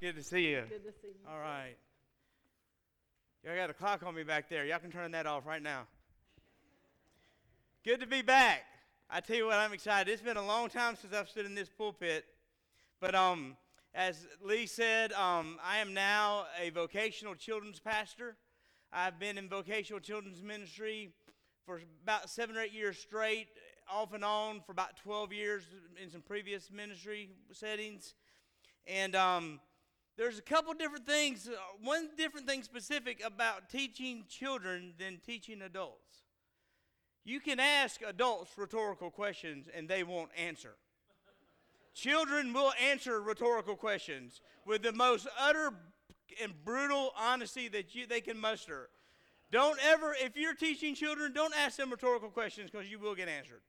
Good to see you. Good to see you. All right. Y'all got a clock on me back there. Y'all can turn that off right now. Good to be back. I tell you what, I'm excited. It's been a long time since I've stood in this pulpit. But as Lee said, I am now a vocational children's pastor. I've been in vocational children's ministry for about 7 or 8 years straight, off and on for about 12 years in some previous ministry settings. And there's a couple different things, one different thing specific about teaching children than teaching adults. You can ask adults rhetorical questions and they won't answer. Children will answer rhetorical questions with the most utter and brutal honesty that they can muster. Don't ever, if you're teaching children, don't ask them rhetorical questions because you will get answered.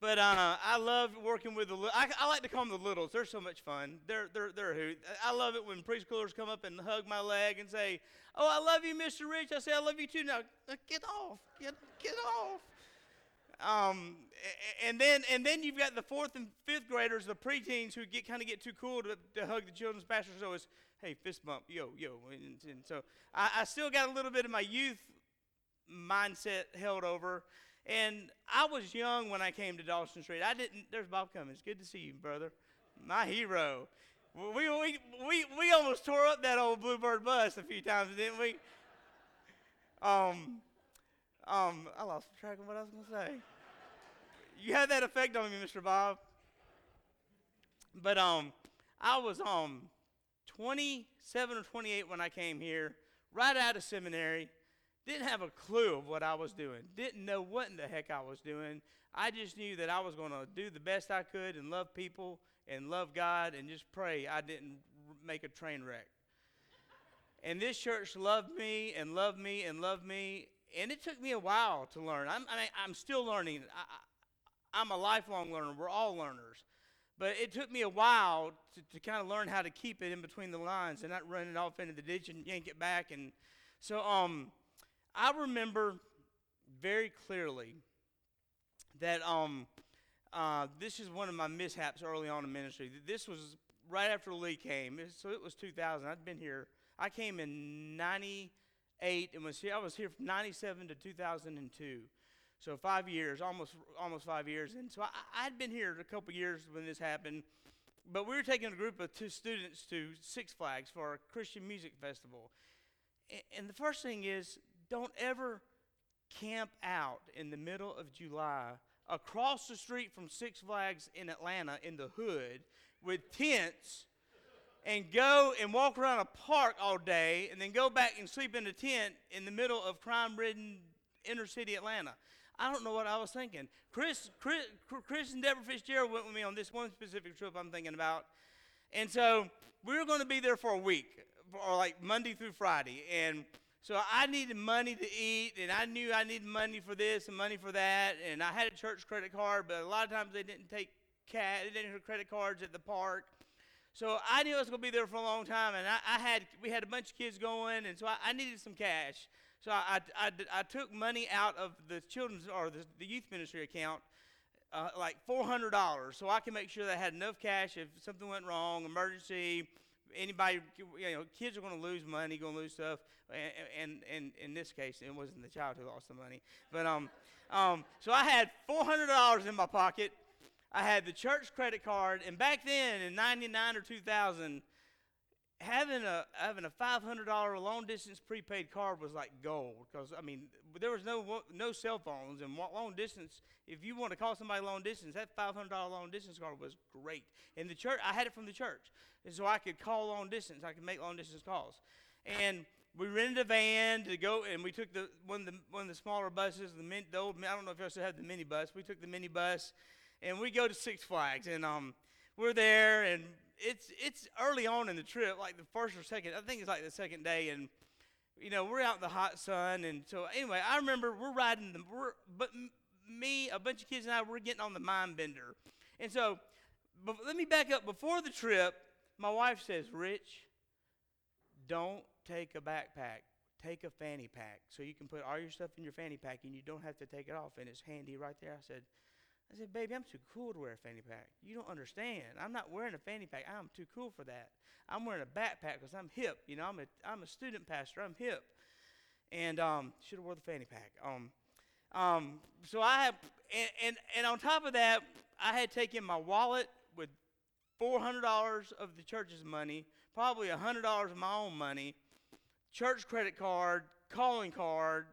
But I love working with the little. I like to call them the littles. They're so much fun. They're a hoot. I love it when preschoolers come up and hug my leg and say, "Oh, I love you, Mr. Rich." I say, "I love you too." Now get off. Get off. And then you've got the 4th and 5th graders, the preteens, who get too cool to hug the children's pastor. So it's, "Hey, fist bump, yo, yo." And so I still got a little bit of my youth mindset held over. And I was young when I came to Dawson Street. There's Bob Cummins. Good to see you, brother. My hero. We almost tore up that old Bluebird bus a few times, didn't we? I lost track of what I was going to say. You had that effect on me, Mr. Bob. But I was 27 or 28 when I came here, right out of seminary. Didn't have a clue of what I was doing. Didn't know what in the heck I was doing. I just knew that I was going to do the best I could and love people and love God and just pray I didn't make a train wreck. And this church loved me and loved me and loved me. And it took me a while to learn. I'm still learning. I'm a lifelong learner. We're all learners. But it took me a while to kind of learn how to keep it in between the lines and not run it off into the ditch and yank it back. And so, I remember very clearly that this is one of my mishaps early on in ministry. This was right after Lee came, so it was 2000. I'd been here. I came in 98 and was here. I was here from 97 to 2002, so 5 years, almost 5 years. And so I'd been here a couple years when this happened, but we were taking a group of 2 students to Six Flags for a Christian music festival. And the first thing is, don't ever camp out in the middle of July across the street from Six Flags in Atlanta in the hood with tents and go and walk around a park all day and then go back and sleep in a tent in the middle of crime-ridden inner city Atlanta. I don't know what I was thinking. Chris and Deborah Fitzgerald went with me on this one specific trip I'm thinking about. And so we were going to be there for a week, or like Monday through Friday. And so I needed money to eat, and I knew I needed money for this and money for that, and I had a church credit card, but a lot of times they didn't take cash, they didn't have credit cards at the park. So I knew I was going to be there for a long time, and we had a bunch of kids going, and so I needed some cash. So I took money out of the children's or the youth ministry account, like $400, so I could make sure that I had enough cash if something went wrong, emergency. Anybody, kids are going to lose money, going to lose stuff, and in this case, it wasn't the child who lost the money. But so I had $400 in my pocket. I had the church credit card, and back then in '99 or 2000, having a $500 long distance prepaid card was like gold, because there was no cell phones, and long distance. If you want to call somebody long distance, that $500 long distance card was great. And the church, I had it from the church, and so I could call long distance. I could make long distance calls. And we rented a van to go, and we took one of the smaller buses, the old. I don't know if y'all still have the mini bus. We took the mini bus, and we go to Six Flags, and we're there, and it's early on in the trip, like the first or second. I think it's like the second day, and we're out in the hot sun. And so anyway, I remember we're riding me, a bunch of kids, and I were getting on the Mind Bender. And so, but let me back up. Before the trip, my wife says, "Rich, don't take a backpack. Take a fanny pack, so you can put all your stuff in your fanny pack, and you don't have to take it off, and it's handy right there." I said, I said, baby, I'm too cool to wear a fanny pack. You don't understand. I'm not wearing a fanny pack. I'm too cool for that. I'm wearing a backpack because I'm hip. You know, I'm a student pastor. I'm hip. And should have wore the fanny pack. So I have, and on top of that, I had taken my wallet with $400 of the church's money, probably $100 of my own money, church credit card, calling card.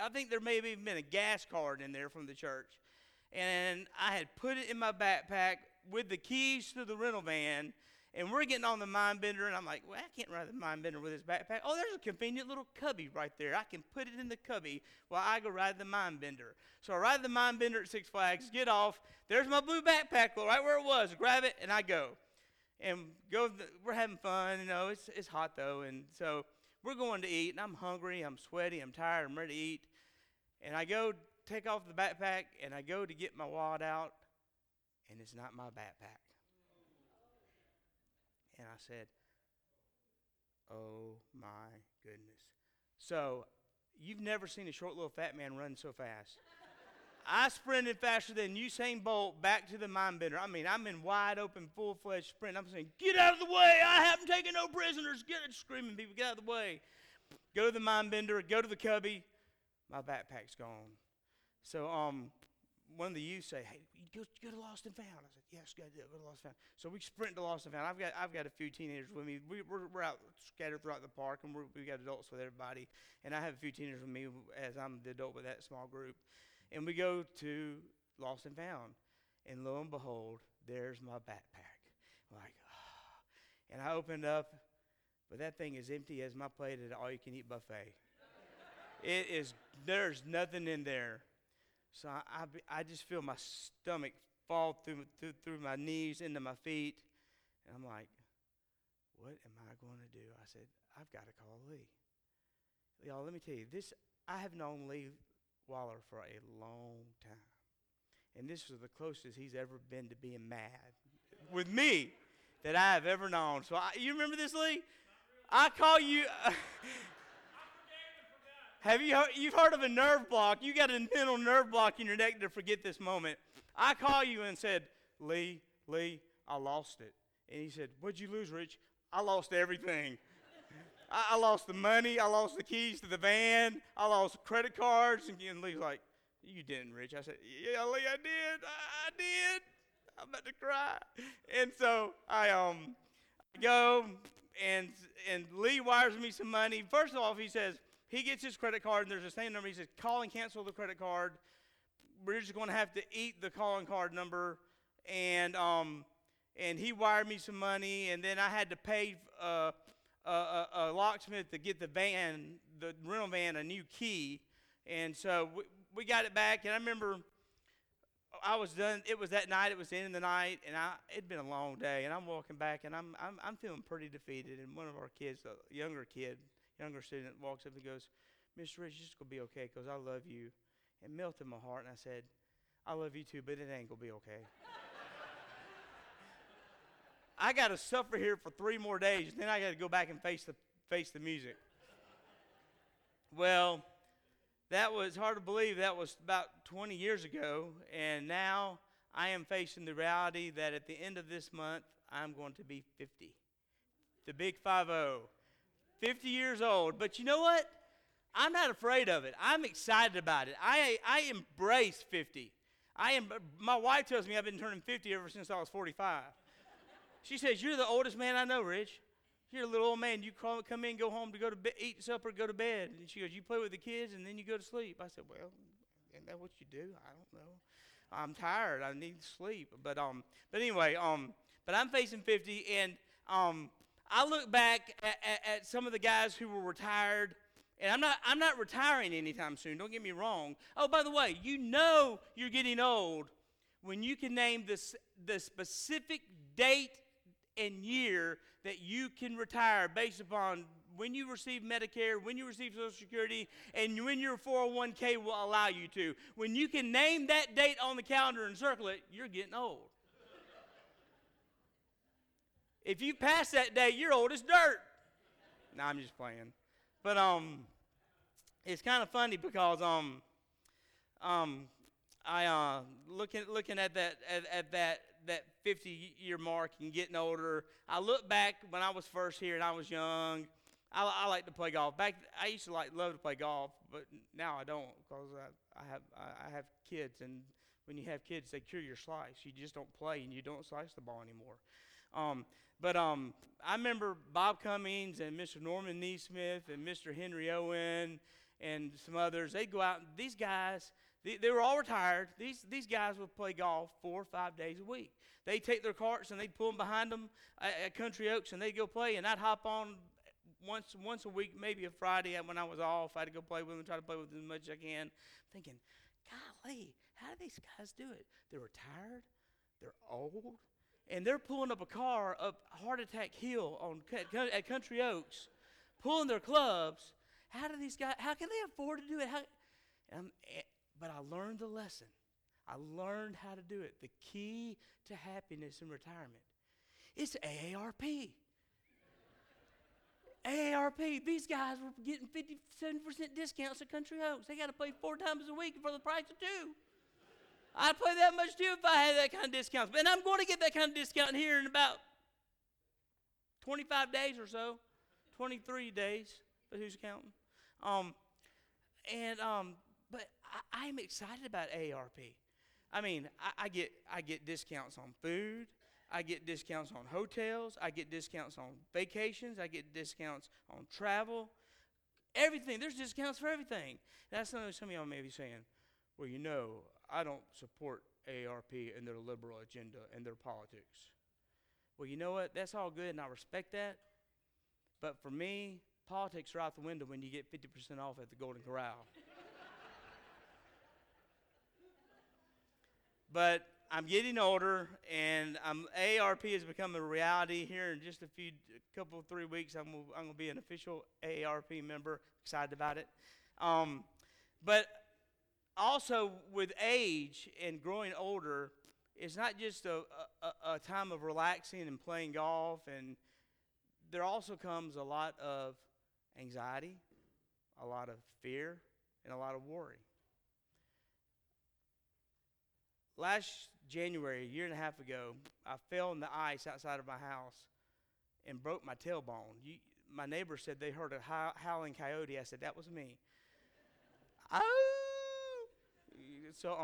I think there may have even been a gas card in there from the church. And I had put it in my backpack with the keys to the rental van, and we're getting on the Mindbender, and I'm like, well, I can't ride the Mindbender with this backpack. Oh, there's a convenient little cubby right there. I can put it in the cubby while I go ride the Mindbender. So I ride the Mindbender at Six Flags, get off. There's my blue backpack right where it was. Grab it, and I go. And we're having fun. You know, it's hot, though, and so we're going to eat, and I'm hungry, I'm sweaty, I'm tired, I'm ready to eat. And I go take off the backpack, and I go to get my wallet out, and it's not my backpack. And I said, oh, my goodness. So you've never seen a short little fat man run so fast. I sprinted faster than Usain Bolt back to the Mindbender. I mean, I'm in wide open, full-fledged sprint. I'm saying, get out of the way. I haven't taken no prisoners. Get it, screaming people. Get out of the way. Go to the Mindbender. Go to the cubby. My backpack's gone. So one of the youth say, hey, go to Lost and Found. I said, yes, go to Lost and Found. So we sprint to Lost and Found. I've got a few teenagers with me. We're out scattered throughout the park, and we've got adults with everybody. And I have a few teenagers with me as I'm the adult with that small group. And we go to Lost and Found. And lo and behold, there's my backpack. I'm like, oh. And I opened up, but that thing is empty as my plate at an all-you-can-eat buffet. It is, there's nothing in there. So I just feel my stomach fall through my knees into my feet. And I'm like, what am I going to do? I said, I've got to call Lee. Y'all, let me tell you, I have known Lee Waller for a long time. And this was the closest he's ever been to being mad with me that I have ever known. So you remember this, Lee? I call you... Have you heard, you've heard of a nerve block? You got a mental nerve block in your neck to forget this moment. I call you and said, Lee, I lost it. And he said, what'd you lose, Rich? I lost everything. I lost the money. I lost the keys to the van. I lost credit cards. And Lee's like, you didn't, Rich. I said, yeah, Lee, I did. I did. I'm about to cry. And so I go, and Lee wires me some money. First off, he says, he gets his credit card, and there's a same number. He says, call and cancel the credit card. We're just going to have to eat the calling card number. And he wired me some money, and then I had to pay a locksmith to get the rental van, a new key. And so we got it back, and I remember I was done. It was that night. It was the end of the night, and it'd been a long day, and I'm walking back, and I'm feeling pretty defeated, and one of our kids, a younger student, walks up and goes, Mr. Rich, it's going to be okay because I love you. It melted my heart, and I said, I love you too, but it ain't going to be okay. I got to suffer here for 3 more days, then I got to go back and face the music. Well, that was hard to believe. That was about 20 years ago, and now I am facing the reality that at the end of this month, I'm going to be 50. The big 50. 50 years old, but you know what? I'm not afraid of it. I'm excited about it. I embrace 50. My wife tells me I've been turning 50 ever since I was 45. She says, you're the oldest man I know, Rich. You're a little old man. You come in, go home, to go to bed, eat supper, go to bed. And she goes, you play with the kids, and then you go to sleep. I said, well, isn't that what you do? I don't know. I'm tired. I need sleep. But anyway, but I'm facing 50, and I look back at some of the guys who were retired, and I'm not retiring anytime soon. Don't get me wrong. Oh, by the way, you know you're getting old when you can name the specific date and year that you can retire based upon when you receive Medicare, when you receive Social Security, and when your 401k will allow you to. When you can name that date on the calendar and circle it, you're getting old. If you pass that day, you're old as dirt. Nah, I'm just playing. But it's kind of funny because I looking at that at that 50-year mark and getting older. I look back when I was first here and I was young. I like to play golf. I used to love to play golf, but now I don't because I have kids, and when you have kids, they cure your slice. You just don't play and you don't slice the ball anymore. But I remember Bob Cummins and Mr. Norman Neesmith and Mr. Henry Owen and some others. They'd go out. And these guys, they were all retired. These guys would play golf 4 or 5 days a week. They'd take their carts and they'd pull them behind them at Country Oaks, and they'd go play. And I'd hop on once a week, maybe a Friday when I was off. I'd go play with them, try to play with them as much as I can, thinking, golly, how do these guys do it? They're retired. They're old. And they're pulling up a car up Heart Attack Hill at Country Oaks, pulling their clubs. How do these guys? How can they afford to do it? But I learned the lesson. I learned how to do it. The key to happiness in retirement is AARP. AARP. These guys were getting 57% discounts at Country Oaks. They got to play 4 times a week for the price of 2. I'd play that much too if I had that kind of discount. And I'm going to get that kind of discount here in about 25 days or so, 23 days, but who's counting? But I'm excited about AARP. I mean, I get discounts on food. I get discounts on hotels. I get discounts on vacations. I get discounts on travel. Everything. There's discounts for everything. That's something some of y'all may be saying, well, you know, I don't support AARP and their liberal agenda and their politics. Well, you know what? That's all good, and I respect that. But for me, politics are out the window when you get 50% off at the Golden Corral. But I'm getting older, and AARP has become a reality here in just a couple, 3 weeks. I'm going to be an official AARP member. Excited about it. But also, with age and growing older, it's not just a time of relaxing and playing golf, and there also comes a lot of anxiety, a lot of fear, and a lot of worry. Last January, a year and a half ago, I fell in the ice outside of my house and broke my tailbone. My neighbor said they heard a howling coyote. I said, that was me. Oh! So,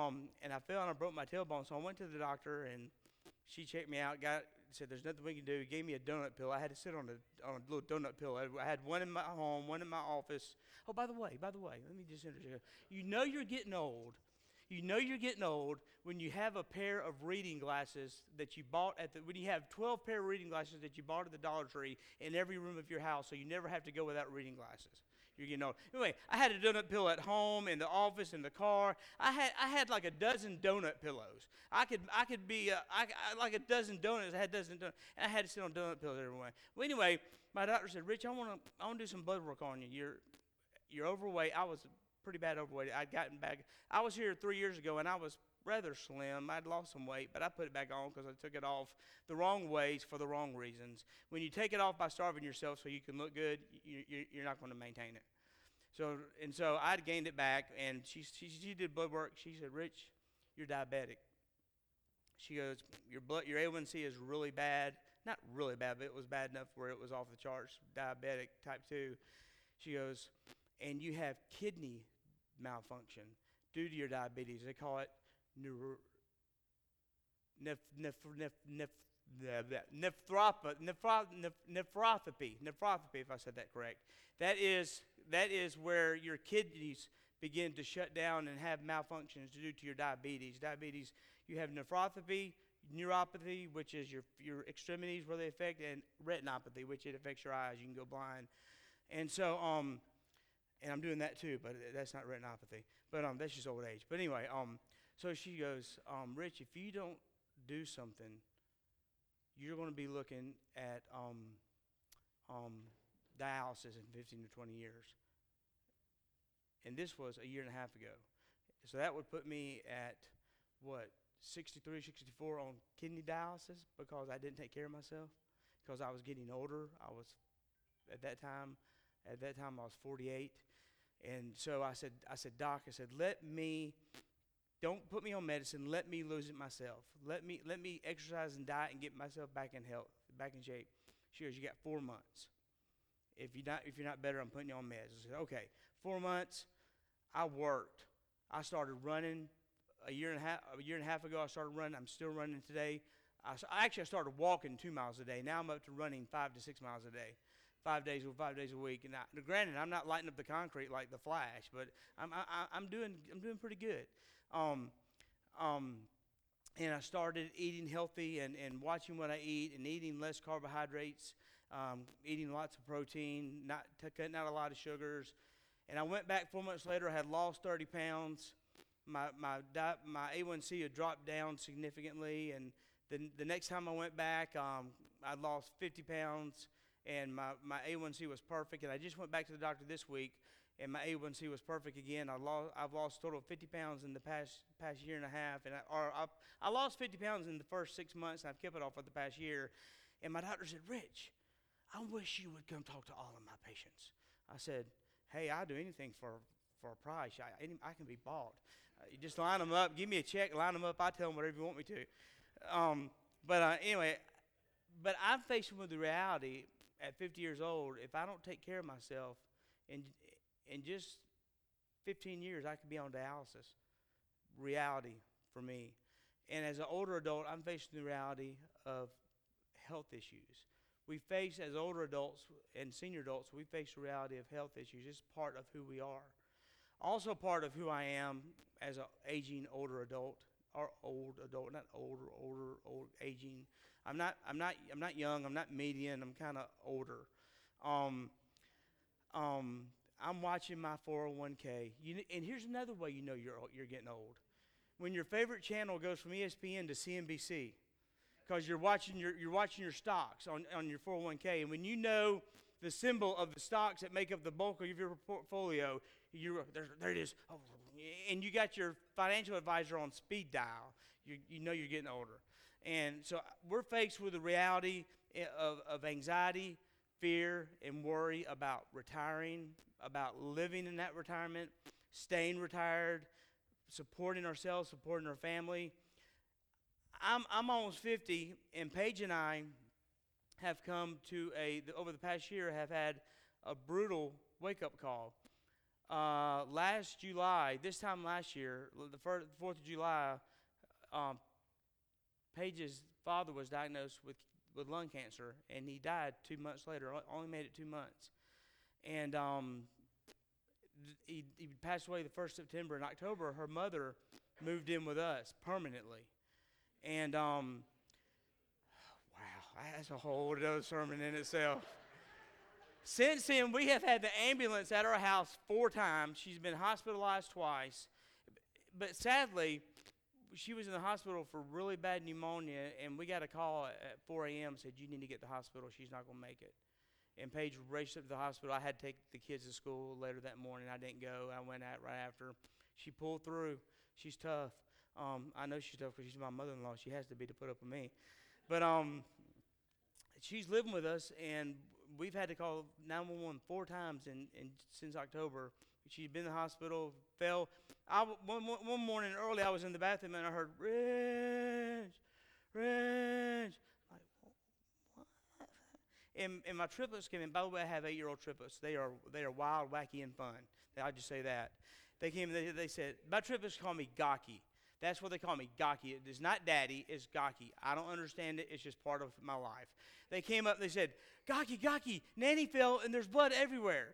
and I fell and I broke my tailbone, so I went to the doctor, and she checked me out, said there's nothing we can do, gave me a donut pill. I had to sit on a little donut pill. I had one in my home, one in my office. Oh, by the way, let me just interject. You know you're getting old. You know you're getting old when you have a pair of reading glasses that you bought when you have 12 pair of reading glasses that you bought at the Dollar Tree in every room of your house, so you never have to go without reading glasses. You're getting old. Anyway, I had a donut pillow at home, in the office, in the car. I had like a dozen donut pillows. I could be like a dozen donuts. I had a dozen donuts. And I had to sit on donut pillows every way. Well, anyway, my doctor said, Rich, I want to do some blood work on you. You're overweight. I was pretty bad overweight. I'd gotten back. I was here 3 years ago, and I was rather slim. I'd lost some weight, but I put it back on because I took it off the wrong ways for the wrong reasons. When you take it off by starving yourself so you can look good, you're not going to maintain it. So I'd gained it back, and she did blood work. She said, Rich, you're diabetic. She goes, your A1C is really bad. Not really bad, but it was bad enough where it was off the charts, diabetic type 2. She goes, and you have kidney malfunction due to your diabetes. They call it nephropathy, if I said that correct. That is where your kidneys begin to shut down and have malfunctions due to your diabetes. Diabetes, you have nephropathy, neuropathy, which is your extremities where they affect, and retinopathy, which it affects your eyes. You can go blind. And so, and I'm doing that too, but that's not retinopathy. But that's just old age. But anyway, so she goes, Rich, if you don't do something, you're going to be looking at dialysis in 15 to 20 years. And this was a year and a half ago. So that would put me at, 63, 64 on kidney dialysis because I didn't take care of myself, because I was getting older. I was, at that time I was 48. And so I said, Doc, let me Don't put me on medicine. Let me lose it myself. Let me exercise and diet and get myself back in health, back in shape. She goes, you got 4 months. If you're not better, I'm putting you on meds. I said, okay, 4 months. I worked. I started running a year and a half ago. I started running. I'm still running today. I started walking 2 miles a day. Now I'm up to running 5 to 6 miles a day, 5 days a week. And granted, I'm not lighting up the concrete like the Flash, but I'm doing pretty good. And I started eating healthy and watching what I eat and eating less carbohydrates, eating lots of protein, cutting out a lot of sugars. And I went back 4 months later. I had lost 30 pounds. My A1C had dropped down significantly. And the next time I went back, I lost 50 pounds. And my A1C was perfect. And I just went back to the doctor this week, and my A1C was perfect again. I've lost a total of 50 pounds in the past year and a half. And I lost 50 pounds in the first 6 months, and I've kept it off for the past year. And my doctor said, Rich, I wish you would come talk to all of my patients. I said, hey, I'll do anything for a price. I can be bought. You just line them up. Give me a check. Line them up. I tell them whatever you want me to. But I'm faced with the reality at 50 years old, if I don't take care of myself, in just 15 years, I could be on dialysis. Reality for me. And as an older adult, I'm facing the reality of health issues. We face, as older adults and senior adults, we face the reality of health issues. It's part of who we are. Also part of who I am as an aging older adult, or old adult, not older, aging. I'm not young. I'm not median. I'm kind of older. I'm watching my 401k. And here's another way you know you're getting old. When your favorite channel goes from ESPN to CNBC, because you're watching your stocks on your 401k, and when you know the symbol of the stocks that make up the bulk of your portfolio, there it is. Oh, and you got your financial advisor on speed dial. You know you're getting older, and so we're faced with the reality of anxiety, fear, and worry about retiring, about living in that retirement, staying retired, supporting ourselves, supporting our family. I'm almost 50, and Paige and I have come to over the past year, have had a brutal wake-up call. The 4th of July, Paige's father was diagnosed with lung cancer, and he died 2 months later. Only made it 2 months. And he passed away the 1st September. In October, her mother moved in with us permanently. And wow, that's a whole other sermon in itself. Since then, we have had the ambulance at our house 4 times. She's been hospitalized twice. But sadly, she was in the hospital for really bad pneumonia, and we got a call at 4 a.m. said, you need to get to the hospital. She's not going to make it. And Paige raced up to the hospital. I had to take the kids to school later that morning. I didn't go. I went out right after. She pulled through. She's tough. I know she's tough because she's my mother-in-law. She has to be to put up with me. But she's living with us, and we've had to call 911 4 times in since October. She's been in the hospital, fell. One morning early, I was in the bathroom, and I heard, Rich. Like, what? And my triplets came in. By the way, I have 8-year-old triplets. They are wild, wacky, and fun. I'll just say that. They came in, they said, my triplets call me Gaki. That's what they call me, Gaki. It is not Daddy, it's Gaki. I don't understand it, it's just part of my life. They came up and they said, Gaki, Nanny fell and there's blood everywhere.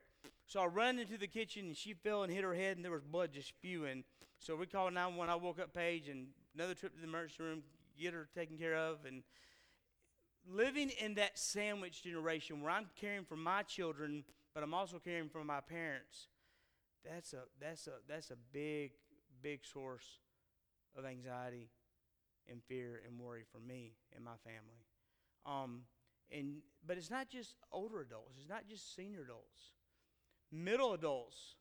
So I run into the kitchen and she fell and hit her head and there was blood just spewing. So we called 911, I woke up Paige and another trip to the emergency room, get her taken care of. And living in that sandwich generation where I'm caring for my children, but I'm also caring for my parents, that's a big source of anxiety and fear and worry for me and my family. But it's not just older adults. It's not just senior adults. Middle adults,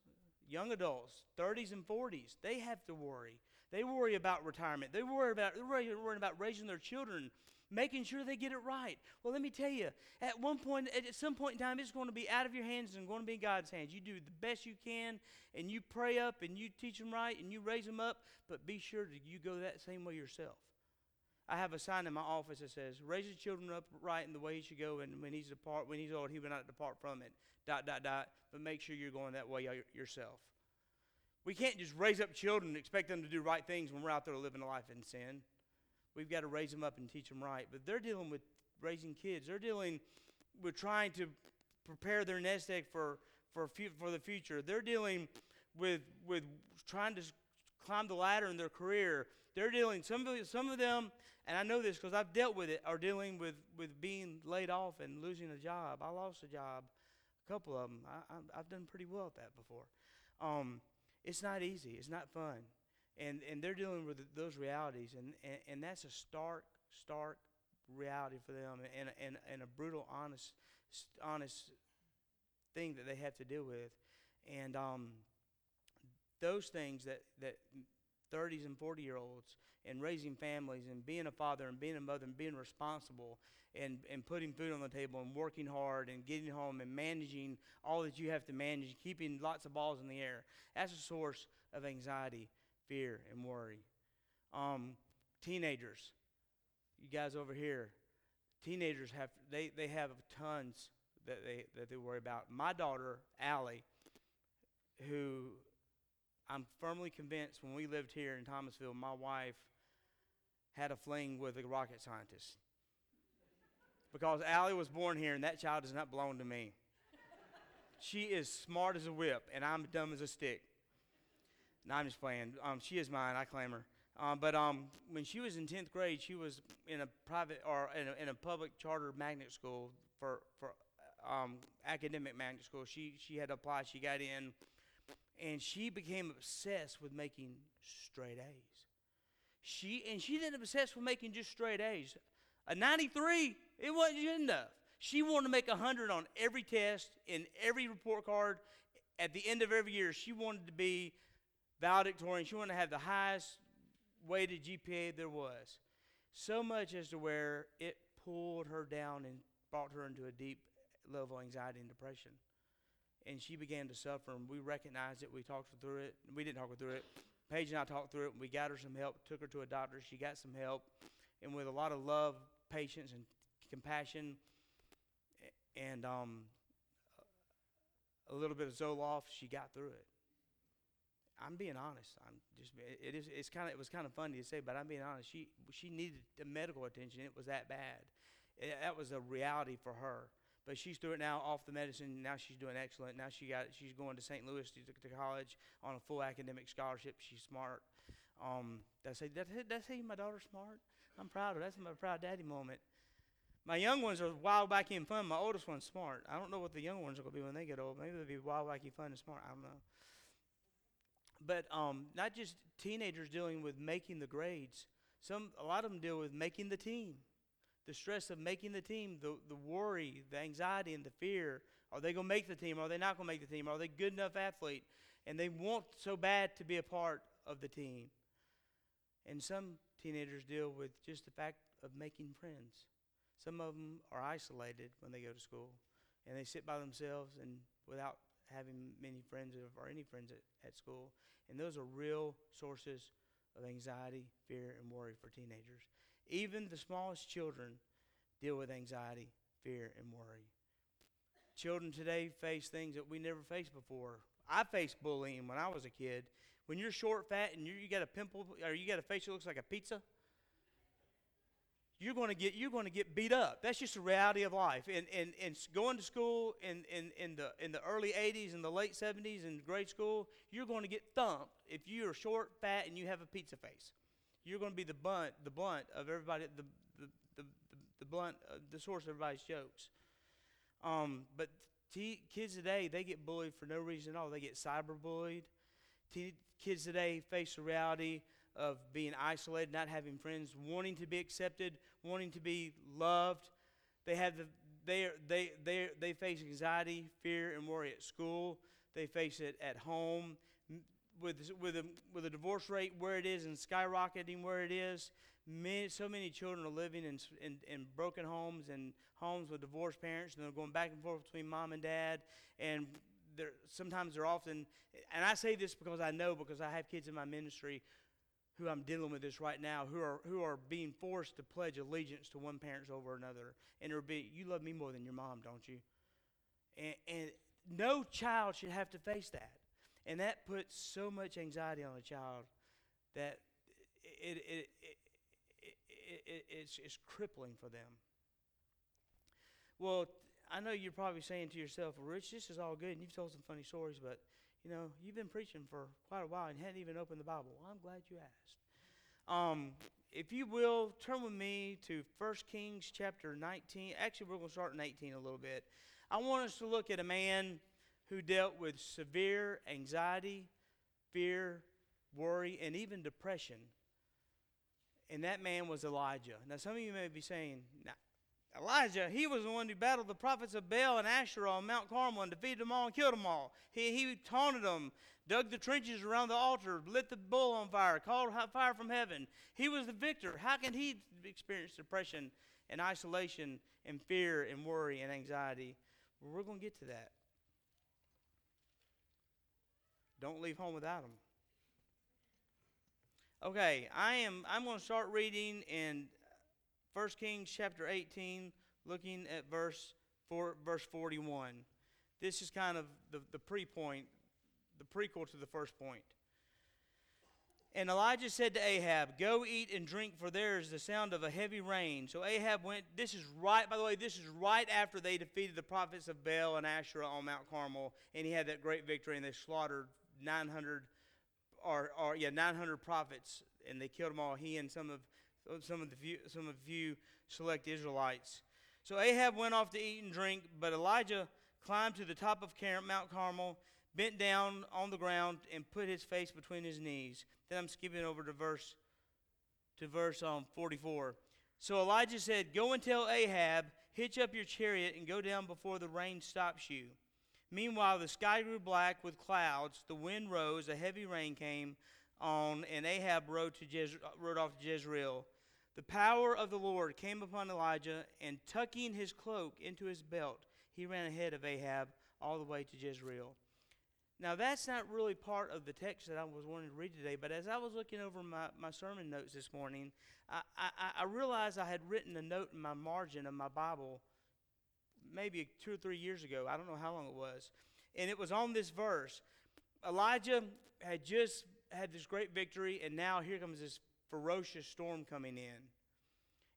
young adults, 30s and 40s, they have to worry. They worry about retirement. They worry about raising their children. making sure they get it right. Well, let me tell you, at some point in time, it's going to be out of your hands and going to be in God's hands. You do the best you can, and you pray up, and you teach them right, and you raise them up, but be sure that you go that same way yourself. I have a sign in my office that says, raise your children up right in the way he should go, and when he's old, he will not depart from it, ... but make sure you're going that way yourself. We can't just raise up children and expect them to do right things when we're out there living a life in sin. We've got to raise them up and teach them right. But they're dealing with raising kids. They're dealing with trying to prepare their nest egg for the future. They're dealing with trying to climb the ladder in their career. They're dealing, some of them, and I know this because I've dealt with it, are dealing with being laid off and losing a job. I lost a job, a couple of them. I've done pretty well at that before. It's not easy. It's not fun. And they're dealing with those realities, and that's a stark reality for them, and a brutal, honest thing that they have to deal with. And those things that 30s and 40-year-olds, and raising families, and being a father, and being a mother, and being responsible, and putting food on the table, and working hard, and getting home, and managing all that you have to manage, keeping lots of balls in the air. That's a source of anxiety, fear, and worry. Teenagers, you guys over here, teenagers they have tons that they worry about. My daughter, Allie, who I'm firmly convinced when we lived here in Thomasville, my wife had a fling with a rocket scientist. Because Allie was born here, and that child does not belong to me. She is smart as a whip, and I'm dumb as a stick. No, I'm just playing. She is mine. I claim her. But when she was in 10th grade, she was in a private or in a public charter magnet school for academic magnet school. She had to apply. She got in, and she became obsessed with making straight A's. She didn't obsess with making just straight A's. A 93, it wasn't good enough. She wanted to make 100 on every test, in every report card. At the end of every year, she wanted to be valedictorian. She wanted to have the highest weighted GPA there was, so much as to where it pulled her down and brought her into a deep level of anxiety and depression. And she began to suffer, and we recognized it. We talked her through it. We didn't talk her through it. Paige and I talked through it, and we got her some help, took her to a doctor. She got some help, and with a lot of love, patience, and compassion, and a little bit of Zoloft, she got through it. I'm being honest. It was kind of funny to say, but I'm being honest. She needed medical attention. It was that bad. That was a reality for her. But she's through it now, off the medicine. Now she's doing excellent. Now she's going to St. Louis to college on a full academic scholarship. She's smart. Did I say my daughter's smart? I'm proud of her. That's my proud daddy moment. My young ones are wild, wacky, and fun. My oldest one's smart. I don't know what the young ones are going to be when they get old. Maybe they'll be wild, wacky, fun, and smart. I don't know. But not just teenagers dealing with making the grades. A lot of them deal with making the team. The stress of making the team, the worry, the anxiety, and the fear. Are they going to make the team? Are they not going to make the team? Are they a good enough athlete? And they want so bad to be a part of the team. And some teenagers deal with just the fact of making friends. Some of them are isolated when they go to school, and they sit by themselves and without having many friends or any friends at school. And those are real sources of anxiety, fear, and worry for teenagers. Even the smallest children deal with anxiety, fear, and worry. Children today face things that we never faced before. I faced bullying when I was a kid. When you're short, fat, and you got a pimple, or you got a face that looks like a pizza, you're going to get beat up. That's just the reality of life. And going to school in the early 80s and the late 70s in grade school, you're going to get thumped if you're short, fat, and you have a pizza face. You're going to be the blunt of everybody, the source of everybody's jokes. But kids today, they get bullied for no reason at all. They get cyberbullied. Kids today face the reality of being isolated, not having friends, wanting to be accepted, wanting to be loved. They face anxiety, fear, and worry at school. They face it at home. With a divorce rate where it is and skyrocketing where it is, so many children are living in broken homes and homes with divorced parents, and they're going back and forth between mom and dad, and they're often, and I say this because I know, because I have kids in my ministry who I'm dealing with this right now, who are being forced to pledge allegiance to one parent over another. And it'll be, you love me more than your mom, don't you? And no child should have to face that. And that puts so much anxiety on a child that it's crippling for them. Well, I know you're probably saying to yourself, Rich, this is all good, and you've told some funny stories, but, you know, you've been preaching for quite a while and hadn't even opened the Bible. Well, I'm glad you asked. If you will, turn with me to 1 Kings chapter 19. Actually, we're going to start in 18 a little bit. I want us to look at a man who dealt with severe anxiety, fear, worry, and even depression. And that man was Elijah. Now, some of you may be saying, Elijah, he was the one who battled the prophets of Baal and Asherah on Mount Carmel and defeated them all and killed them all. He taunted them, dug the trenches around the altar, lit the bull on fire, called fire from heaven. He was the victor. How can he experience depression and isolation and fear and worry and anxiety? Well, we're going to get to that. Don't leave home without them. Okay, I'm going to start reading in 1 Kings chapter 18, looking at verse 41. This is kind of the pre-point, the prequel to the first point. And Elijah said to Ahab, "Go eat and drink, for there is the sound of a heavy rain." So Ahab went. This is right, by the way, this is right after they defeated the prophets of Baal and Asherah on Mount Carmel, and he had that great victory, and they slaughtered 900 prophets, and they killed them all. He and some of the few select Israelites. So Ahab went off to eat and drink, but Elijah climbed to the top of Mount Carmel, bent down on the ground, and put his face between his knees. Then I'm skipping over to verse 44. So Elijah said, "Go and tell Ahab, hitch up your chariot and go down before the rain stops you." Meanwhile, the sky grew black with clouds. The wind rose, a heavy rain came on, and Ahab rode off to Jezreel. The power of the Lord came upon Elijah, and tucking his cloak into his belt, he ran ahead of Ahab all the way to Jezreel. Now, that's not really part of the text that I was wanting to read today, but as I was looking over my sermon notes this morning, I realized I had written a note in my margin of my Bible maybe 2 or 3 years ago. I don't know how long it was. And it was on this verse. Elijah had just had this great victory, and now here comes this ferocious storm coming in,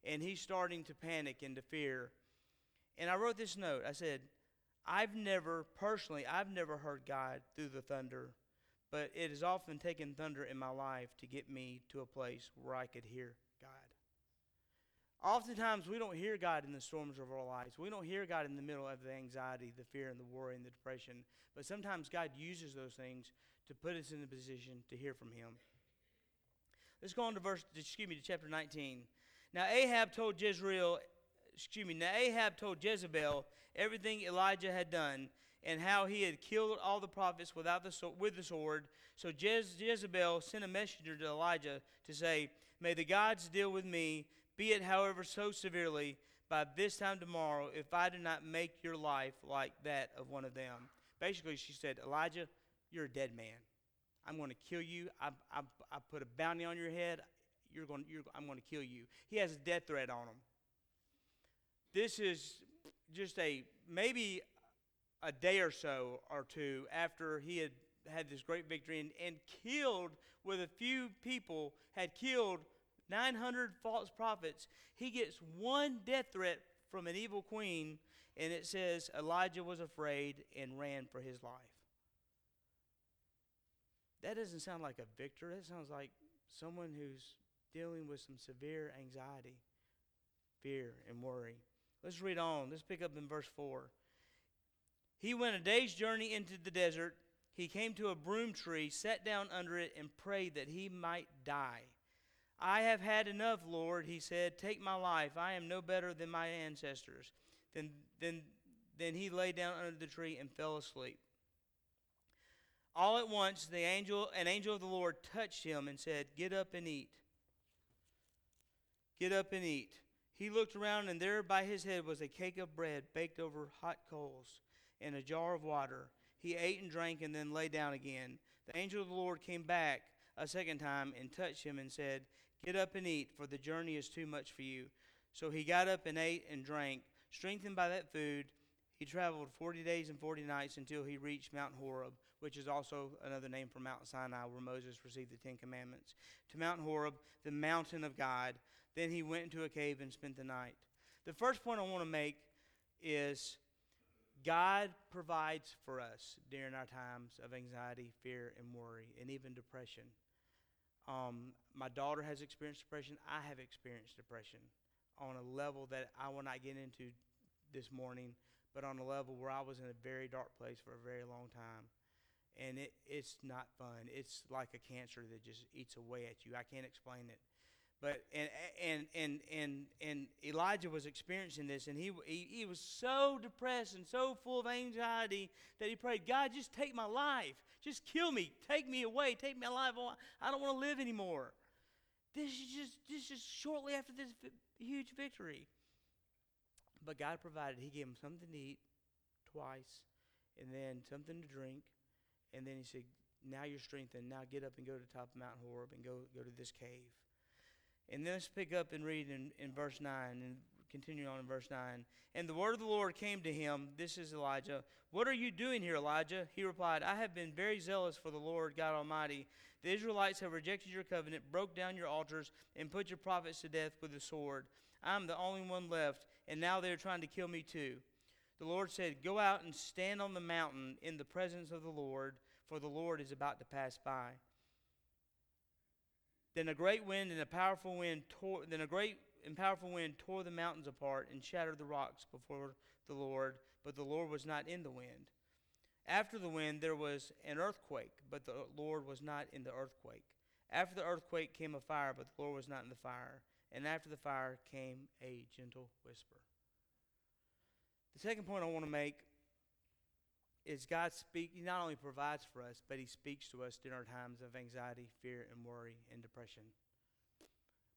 and he's starting to panic and to fear. And I wrote this note. I said, I've never heard God through the thunder, but it has often taken thunder in my life to get me to a place where I could hear God. Oftentimes we don't hear God in the storms of our lives. We don't hear God in the middle of the anxiety, the fear, and the worry, and the depression. But sometimes God uses those things to put us in the position to hear from him. Let's go on to chapter 19. Now Ahab told Jezebel everything Elijah had done and how he had killed all the prophets with the sword. So Jezebel sent a messenger to Elijah to say, "May the gods deal with me, be it however so severely, by this time tomorrow, if I do not make your life like that of one of them." Basically, she said, "Elijah, you're a dead man. I'm going to kill you. I put a bounty on your head. I'm going to kill you." He has a death threat on him. This is just maybe a day or two after he had this great victory and killed with a few people, had killed 900 false prophets. He gets one death threat from an evil queen, and it says Elijah was afraid and ran for his life. That doesn't sound like a victor. That sounds like someone who's dealing with some severe anxiety, fear, and worry. Let's read on. Let's pick up in verse 4. He went a day's journey into the desert. He came to a broom tree, sat down under it, and prayed that he might die. "I have had enough, Lord," he said. "Take my life. I am no better than my ancestors." Then he lay down under the tree and fell asleep. All at once, an angel of the Lord touched him and said, "Get up and eat." Get up and eat. He looked around, and there by his head was a cake of bread baked over hot coals and a jar of water. He ate and drank and then lay down again. The angel of the Lord came back a second time and touched him and said, Get up and eat, for the journey is too much for you. So he got up and ate and drank. Strengthened by that food, he traveled 40 days and 40 nights until he reached Mount Horeb, which is also another name for Mount Sinai, where Moses received the Ten Commandments, to Mount Horeb, the mountain of God. Then he went into a cave and spent the night. The first point I want to make is God provides for us during our times of anxiety, fear, and worry, and even depression. My daughter has experienced depression. I have experienced depression on a level that I will not get into this morning, but on a level where I was in a very dark place for a very long time. And it's not fun. It's like a cancer that just eats away at you. I can't explain it. But and Elijah was experiencing this, and he was so depressed and so full of anxiety that he prayed, God, just take my life. Just kill me. Take me away. Take my life. I don't want to live anymore. This is shortly after this huge victory. But God provided. He gave him something to eat twice, and then something to drink. And then he said, now you're strengthened. Now get up and go to the top of Mount Horeb and go to this cave. And then let's pick up and read in verse 9 and continue on in verse 9. And the word of the Lord came to him. This is Elijah. What are you doing here, Elijah? He replied, I have been very zealous for the Lord God Almighty. The Israelites have rejected your covenant, broke down your altars, and put your prophets to death with the sword. I am the only one left, and now they are trying to kill me too. The Lord said, Go out and stand on the mountain in the presence of the Lord, for the Lord is about to pass by. Then a great wind and a great and powerful wind tore the mountains apart and shattered the rocks before the Lord, but the Lord was not in the wind. After the wind there was an earthquake, but the Lord was not in the earthquake. After the earthquake came a fire, but the Lord was not in the fire. And after the fire came a gentle whisper. The second point I want to make is God speaks. He not only provides for us, but he speaks to us during our times of anxiety, fear, and worry, and depression.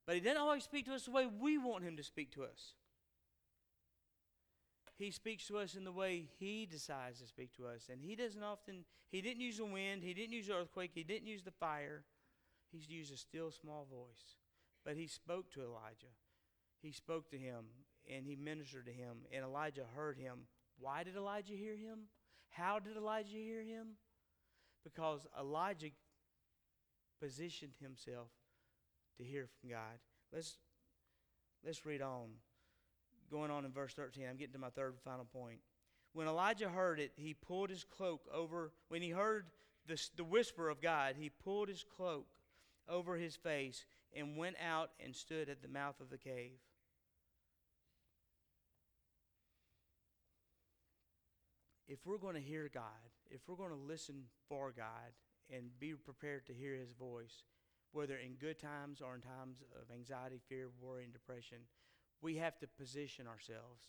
But he doesn't always speak to us the way we want him to speak to us. He speaks to us in the way he decides to speak to us. And he didn't use the wind, he didn't use the earthquake, he didn't use the fire. He's used a still small voice. But he spoke to Elijah. He spoke to him, and he ministered to him, and Elijah heard him. Why did Elijah hear him? How did Elijah hear him? Because Elijah positioned himself to hear from God. Let's read on. Going on in verse 13, I'm getting to my third and final point. When Elijah heard it, he pulled his cloak over. When he heard the whisper of God, he pulled his cloak over his face and went out and stood at the mouth of the cave. If we're going to hear God, if we're going to listen for God and be prepared to hear his voice, whether in good times or in times of anxiety, fear, worry, and depression, we have to position ourselves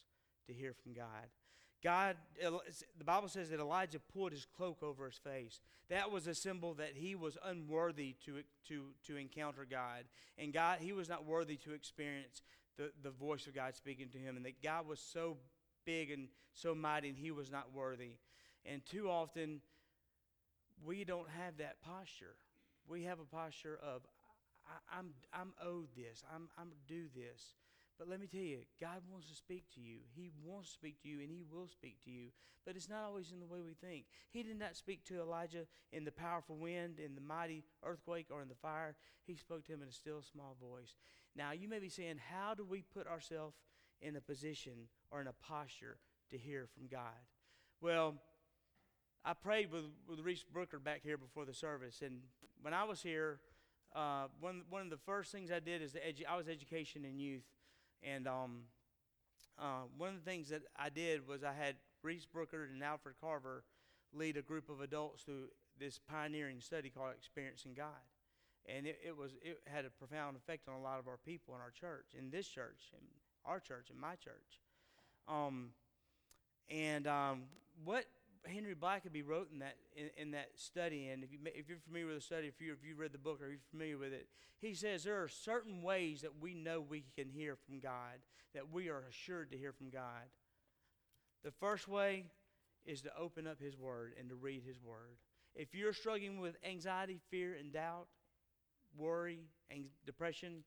to hear from God. The Bible says that Elijah pulled his cloak over his face. That was a symbol that he was unworthy to encounter God. And God, he was not worthy to experience the voice of God speaking to him. And that God was so big and so mighty, and he was not worthy. And too often, we don't have that posture. We have a posture of, I'm owed this. I'm due this. But let me tell you, God wants to speak to you. He wants to speak to you, and he will speak to you. But it's not always in the way we think. He did not speak to Elijah in the powerful wind, in the mighty earthquake, or in the fire. He spoke to him in a still, small voice. Now, you may be saying, how do we put ourselves in a position or in a posture to hear from God? Well, I prayed with Reese Brooker back here before the service. And when I was here, one of the first things I did is I was education and youth. And one of the things that I did was I had Reese Brooker and Alfred Carver lead a group of adults through this pioneering study called Experiencing God. And it had a profound effect on a lot of our people in our church, in this church, in our church, in my church. And what Henry Blackaby wrote in that study, and if you're familiar with the study, if you read the book or you're familiar with it, he says there are certain ways that we know we can hear from God, that we are assured to hear from God. The first way is to open up His Word and to read His Word. If you're struggling with anxiety, fear, and doubt, worry, and depression,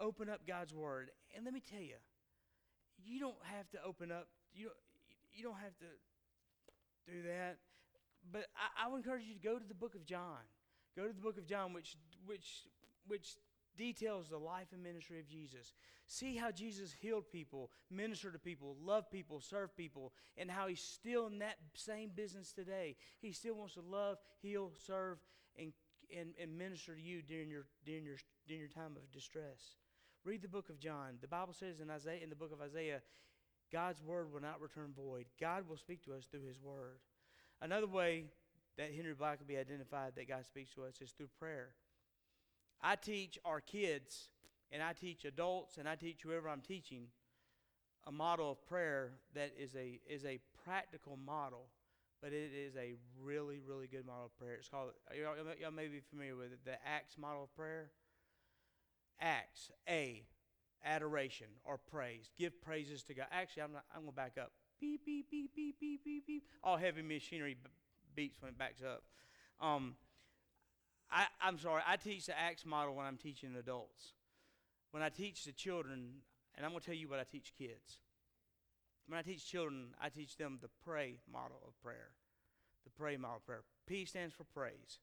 open up God's Word. And let me tell you, you don't have to open up. You don't have to do that. But I would encourage you to go to the book of John. Go to the book of John, which details the life and ministry of Jesus. See how Jesus healed people, ministered to people, loved people, served people, and how He's still in that same business today. He still wants to love, heal, serve, and minister to you during your time of distress. Read the book of John. The Bible says in the book of Isaiah, God's word will not return void. God will speak to us through His word. Another way that Henry Blackaby identified that God speaks to us is through prayer. I teach our kids, and I teach adults, and I teach whoever I'm teaching, a model of prayer that is a practical model, but it is a really, really good model of prayer. It's called, y'all may be familiar with it, the ACTS model of prayer. ACTS, A, adoration or praise. Give praises to God. Actually, I'm going to back up. Beep, beep, beep, beep, beep, beep, beep. All heavy machinery beeps when it backs up. I'm sorry, I teach the ACTS model when I'm teaching adults. When I teach the children, and I'm going to tell you what I teach kids. When I teach children, I teach them the PRAY model of prayer. The PRAY model of prayer. P stands for praise.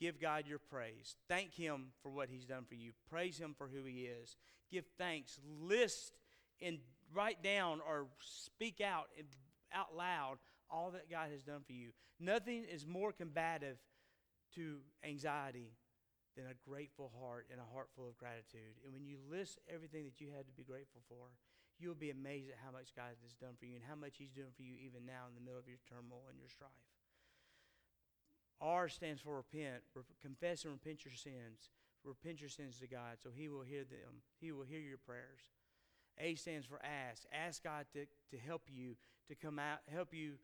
Give God your praise. Thank Him for what He's done for you. Praise Him for who He is. Give thanks. List and write down or speak out loud all that God has done for you. Nothing is more combative to anxiety than a grateful heart and a heart full of gratitude. And when you list everything that you had to be grateful for, you'll be amazed at how much God has done for you and how much He's doing for you even now in the middle of your turmoil and your strife. R stands for repent. Confess and repent your sins. Repent your sins to God so He will hear them. He will hear your prayers. A stands for ask. Ask God to help you to come out, help you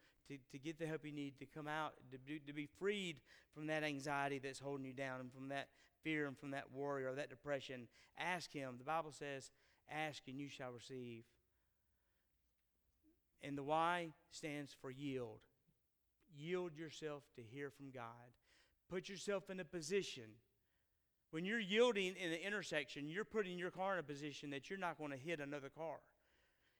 to get the help you need to come out, to be freed from that anxiety that's holding you down and from that fear and from that worry or that depression. Ask Him. The Bible says, ask and you shall receive. And the Y stands for yield. Yield yourself to hear from God. Put yourself in a position. When you're yielding in the intersection, you're putting your car in a position that you're not going to hit another car.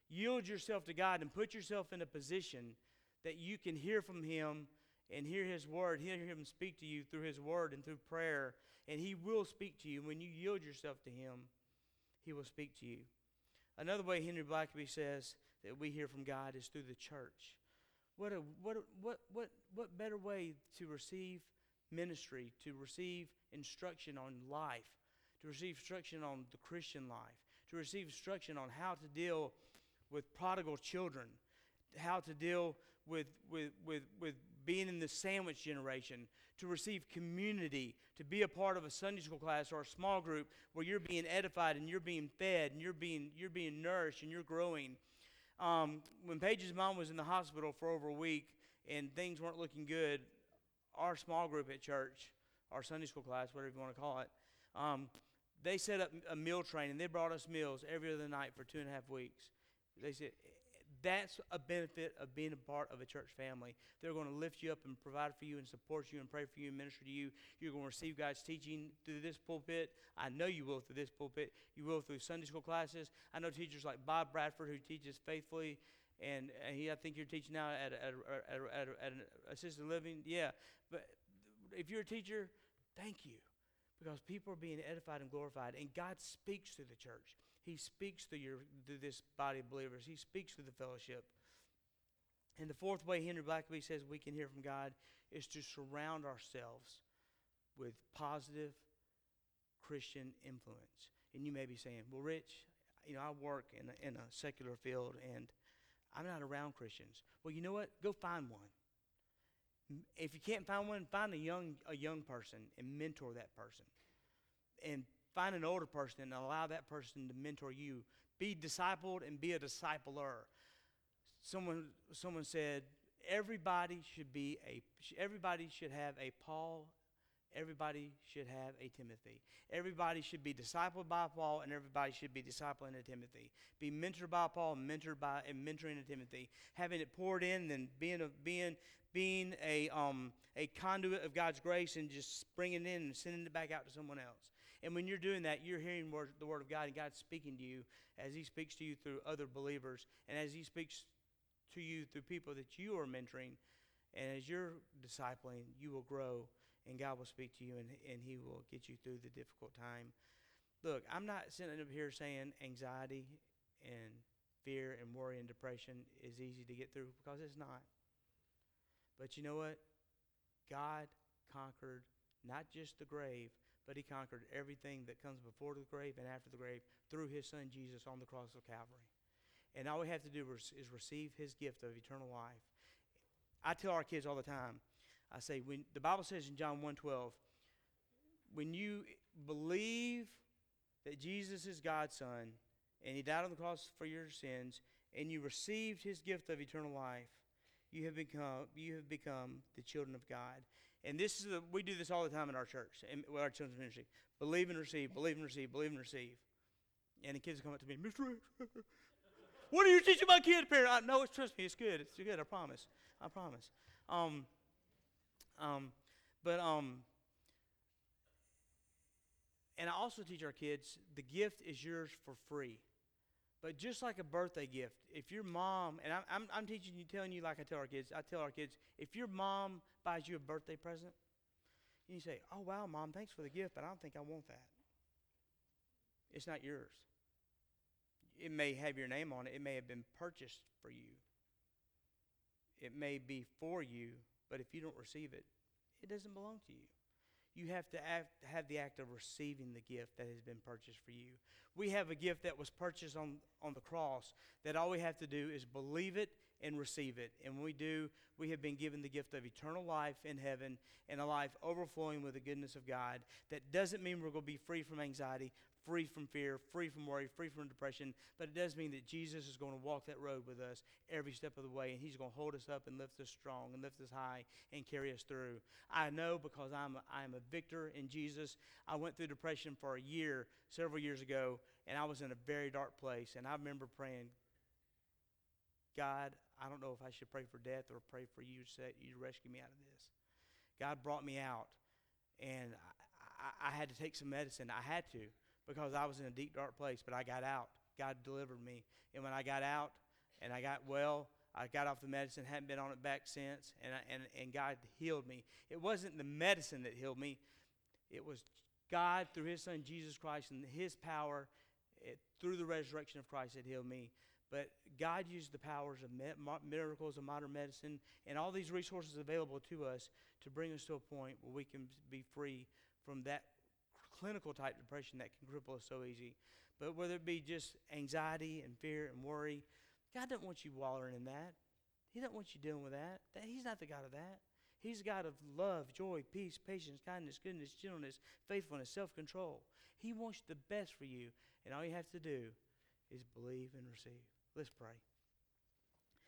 Yield yourself to God and put yourself in a position that you can hear from Him and hear His word, hear Him speak to you through His word and through prayer, and He will speak to you. When you yield yourself to Him, He will speak to you. Another way Henry Blackaby says that we hear from God is through the church. What better way to receive ministry, to receive instruction on life, to receive instruction on the Christian life, to receive instruction on how to deal with prodigal children, how to deal with being in the sandwich generation, to receive community, to be a part of a Sunday school class or a small group where you're being edified and you're being fed and you're being nourished and you're growing. When Paige's mom was in the hospital for over a week and things weren't looking good, our small group at church, our Sunday school class, whatever you want to call it, they set up a meal train, and they brought us meals every other night for 2.5 weeks. They said, that's a benefit of being a part of a church family. They're going to lift you up and provide for you and support you and pray for you and minister to you. You're going to receive God's teaching through this pulpit. I know you will through this pulpit. You will through Sunday school classes. I know teachers like Bob Bradford, who teaches faithfully, and I think you're teaching now at an assisted living. Yeah, but if you're a teacher, thank you, because people are being edified and glorified, and God speaks through the church. He speaks through this body of believers. He speaks through the fellowship. And the fourth way Henry Blackaby says we can hear from God is to surround ourselves with positive Christian influence. And you may be saying, well, Rich, I work in a secular field, and I'm not around Christians. Well, you know what? Go find one. If you can't find one, find a young person and mentor that person. And find an older person and allow that person to mentor you. Be discipled and be a discipler. Someone said Everybody should have a Paul. Everybody should have a Timothy. Everybody should be discipled by Paul, and everybody should be discipling a Timothy. Be mentored by Paul, mentoring a Timothy. Having it poured in, then being a conduit of God's grace, and just bringing it in and sending it back out to someone else. And when you're doing that, you're hearing the word of God, and God's speaking to you as He speaks to you through other believers, and as He speaks to you through people that you are mentoring. And as you're discipling, you will grow, and God will speak to you, and He will get you through the difficult time. Look, I'm not sitting up here saying anxiety and fear and worry and depression is easy to get through, because it's not. But you know what? God conquered not just the grave, but He conquered everything that comes before the grave and after the grave through His Son Jesus on the cross of Calvary. And all we have to do is receive His gift of eternal life. I tell our kids all the time, I say, when the Bible says in John 1:12, when you believe that Jesus is God's Son, and He died on the cross for your sins, and you received His gift of eternal life, you have become the children of God. And this is we do this all the time in our church, and with our children's ministry. Believe and receive, believe and receive, believe and receive. And the kids come up to me, Mr. What are you teaching my kid, parent? No, trust me, it's good. It's good, I promise. I promise. And I also teach our kids, the gift is yours for free. But just like a birthday gift, if your mom, and I'm teaching you, telling you like I tell our kids, if your mom buys you a birthday present, and you say, oh, wow, Mom, thanks for the gift, but I don't think I want that. It's not yours. It may have your name on it. It may have been purchased for you. It may be for you, but if you don't receive it, it doesn't belong to you. You have to have the act of receiving the gift that has been purchased for you. We have a gift that was purchased on the cross, that all we have to do is believe it and receive it. And when we do, we have been given the gift of eternal life in heaven, and a life overflowing with the goodness of God. That doesn't mean we're going to be free from anxiety, free from fear, free from worry, free from depression, but it does mean that Jesus is going to walk that road with us every step of the way, and He's going to hold us up and lift us strong and lift us high and carry us through. I know, because I'm a victor in Jesus. I went through depression for a year, several years ago, and I was in a very dark place, and I remember praying, God, I don't know if I should pray for death or pray for you to rescue me out of this. God brought me out, and I had to take some medicine. I had to. Because I was in a deep, dark place, but I got out. God delivered me. And when I got out and I got well, I got off the medicine, haven't been on it back since, and God healed me. It wasn't the medicine that healed me. It was God, through His Son, Jesus Christ, and His power, through the resurrection of Christ, that healed me. But God used the powers of miracles of modern medicine and all these resources available to us to bring us to a point where we can be free from that clinical type depression that can cripple us so easy. But whether it be just anxiety and fear and worry, God doesn't want you wallowing in that. He doesn't want you dealing with that. He's not the God of that. He's the God of love, joy, peace, patience, kindness, goodness, gentleness, faithfulness, self-control. He wants the best for you, and all you have to do is believe and receive. Let's pray.